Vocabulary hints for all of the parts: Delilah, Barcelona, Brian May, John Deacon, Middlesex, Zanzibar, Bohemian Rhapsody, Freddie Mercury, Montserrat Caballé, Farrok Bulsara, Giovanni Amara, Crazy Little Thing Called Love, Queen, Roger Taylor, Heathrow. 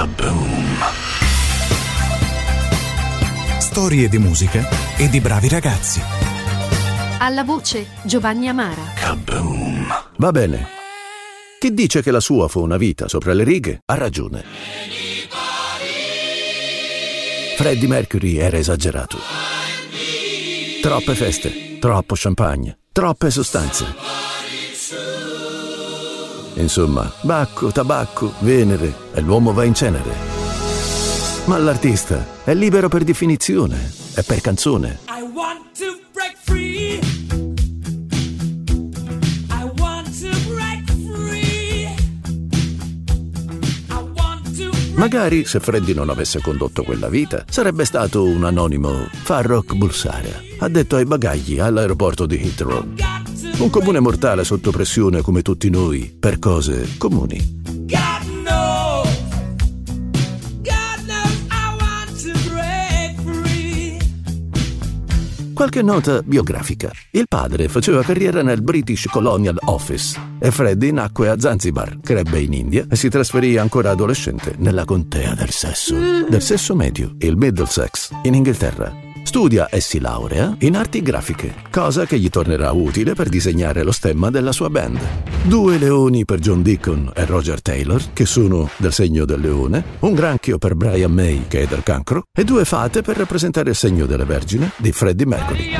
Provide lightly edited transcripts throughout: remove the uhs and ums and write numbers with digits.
Kaboom! Storie di musica e di bravi ragazzi. Alla voce Giovanni Amara. Kaboom! Va bene. Chi dice che la sua fu una vita sopra le righe ha ragione. Freddie Mercury era esagerato. Troppe feste, troppo champagne, troppe sostanze. Insomma, bacco, tabacco, venere e l'uomo va in cenere. Ma l'artista è libero per definizione e per canzone. Magari se Freddie non avesse condotto quella vita, sarebbe stato un anonimo Farrok Bulsara, addetto ai bagagli all'aeroporto di Heathrow. Un comune mortale sotto pressione come tutti noi, per cose comuni. Qualche nota biografica. Il padre faceva carriera nel British Colonial Office e Freddie nacque a Zanzibar, crebbe in India e si trasferì ancora adolescente nella contea del sesso medio, il Middlesex, in Inghilterra. Studia e si laurea in arti grafiche, cosa che gli tornerà utile per disegnare lo stemma della sua band. 2 leoni per John Deacon e Roger Taylor, che sono del segno del leone, un granchio per Brian May, che è del cancro, e 2 fate per rappresentare il segno della Vergine di Freddie Mercury.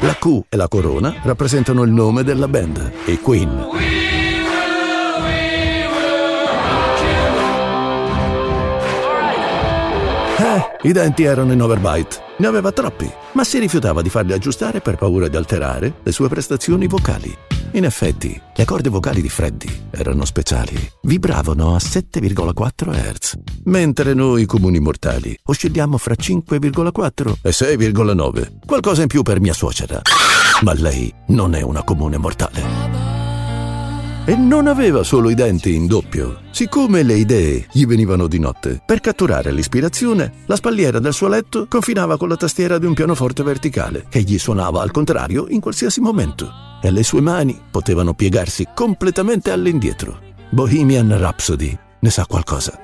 La Q e la corona rappresentano il nome della band, i Queen. I denti erano in overbite, ne aveva troppi, ma si rifiutava di farli aggiustare per paura di alterare le sue prestazioni vocali. In effetti, le corde vocali di Freddie erano speciali, vibravano a 7,4 Hz, mentre noi comuni mortali oscilliamo fra 5,4 e 6,9, qualcosa in più per mia suocera. Ma lei non è una comune mortale. E non aveva solo i denti in doppio. Siccome le idee gli venivano di notte, per catturare l'ispirazione, la spalliera del suo letto confinava con la tastiera di un pianoforte verticale che gli suonava al contrario in qualsiasi momento. E le sue mani potevano piegarsi completamente all'indietro. Bohemian Rhapsody ne sa qualcosa.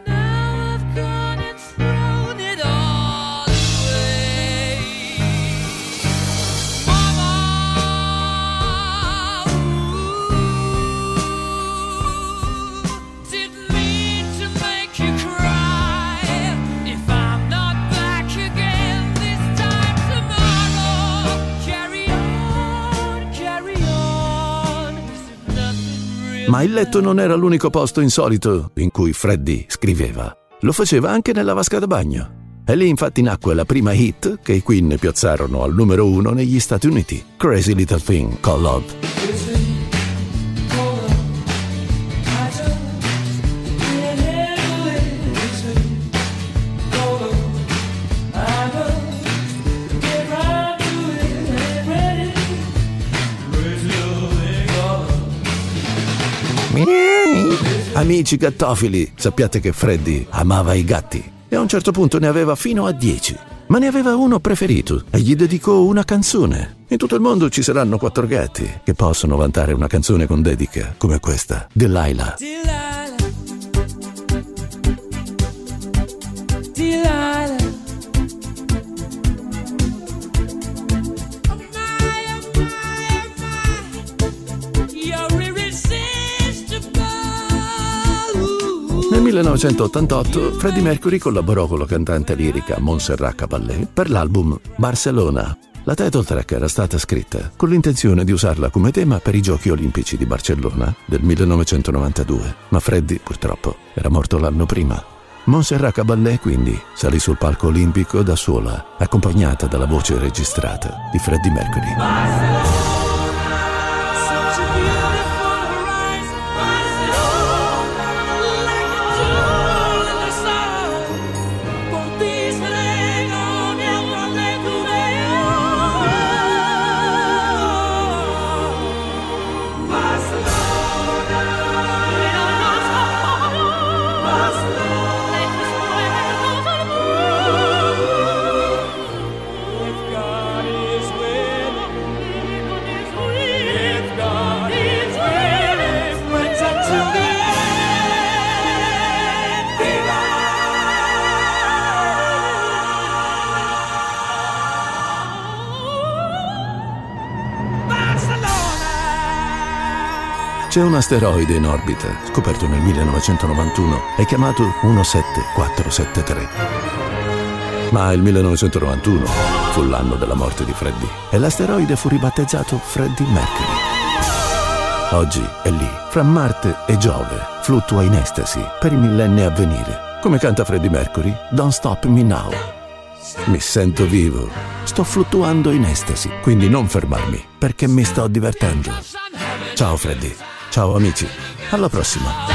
Ma il letto non era l'unico posto insolito in cui Freddie scriveva. Lo faceva anche nella vasca da bagno. E lì infatti nacque la prima hit che i Queen piazzarono al numero 1 negli Stati Uniti, Crazy Little Thing Called Love. Amici gattofili, sappiate che Freddie amava i gatti e a un certo punto ne aveva fino a 10, ma ne aveva uno preferito e gli dedicò una canzone. In tutto il mondo ci saranno 4 gatti che possono vantare una canzone con dedica come questa, Delilah. Delilah. Nel 1988 Freddie Mercury collaborò con la cantante lirica Montserrat Caballé per l'album Barcelona. La title track era stata scritta con l'intenzione di usarla come tema per i Giochi Olimpici di Barcellona del 1992, ma Freddie purtroppo era morto l'anno prima. Montserrat Caballé quindi salì sul palco olimpico da sola, accompagnata dalla voce registrata di Freddie Mercury. Barcelona! C'è un asteroide in orbita, scoperto nel 1991 e chiamato 17473. Ma il 1991 fu l'anno della morte di Freddie e l'asteroide fu ribattezzato Freddie Mercury. Oggi è lì, fra Marte e Giove, fluttua in estasi per i millenni a venire. Come canta Freddie Mercury, Don't Stop Me Now. Mi sento vivo, sto fluttuando in estasi, quindi non fermarmi, perché mi sto divertendo. Ciao Freddie, ciao amici, alla prossima.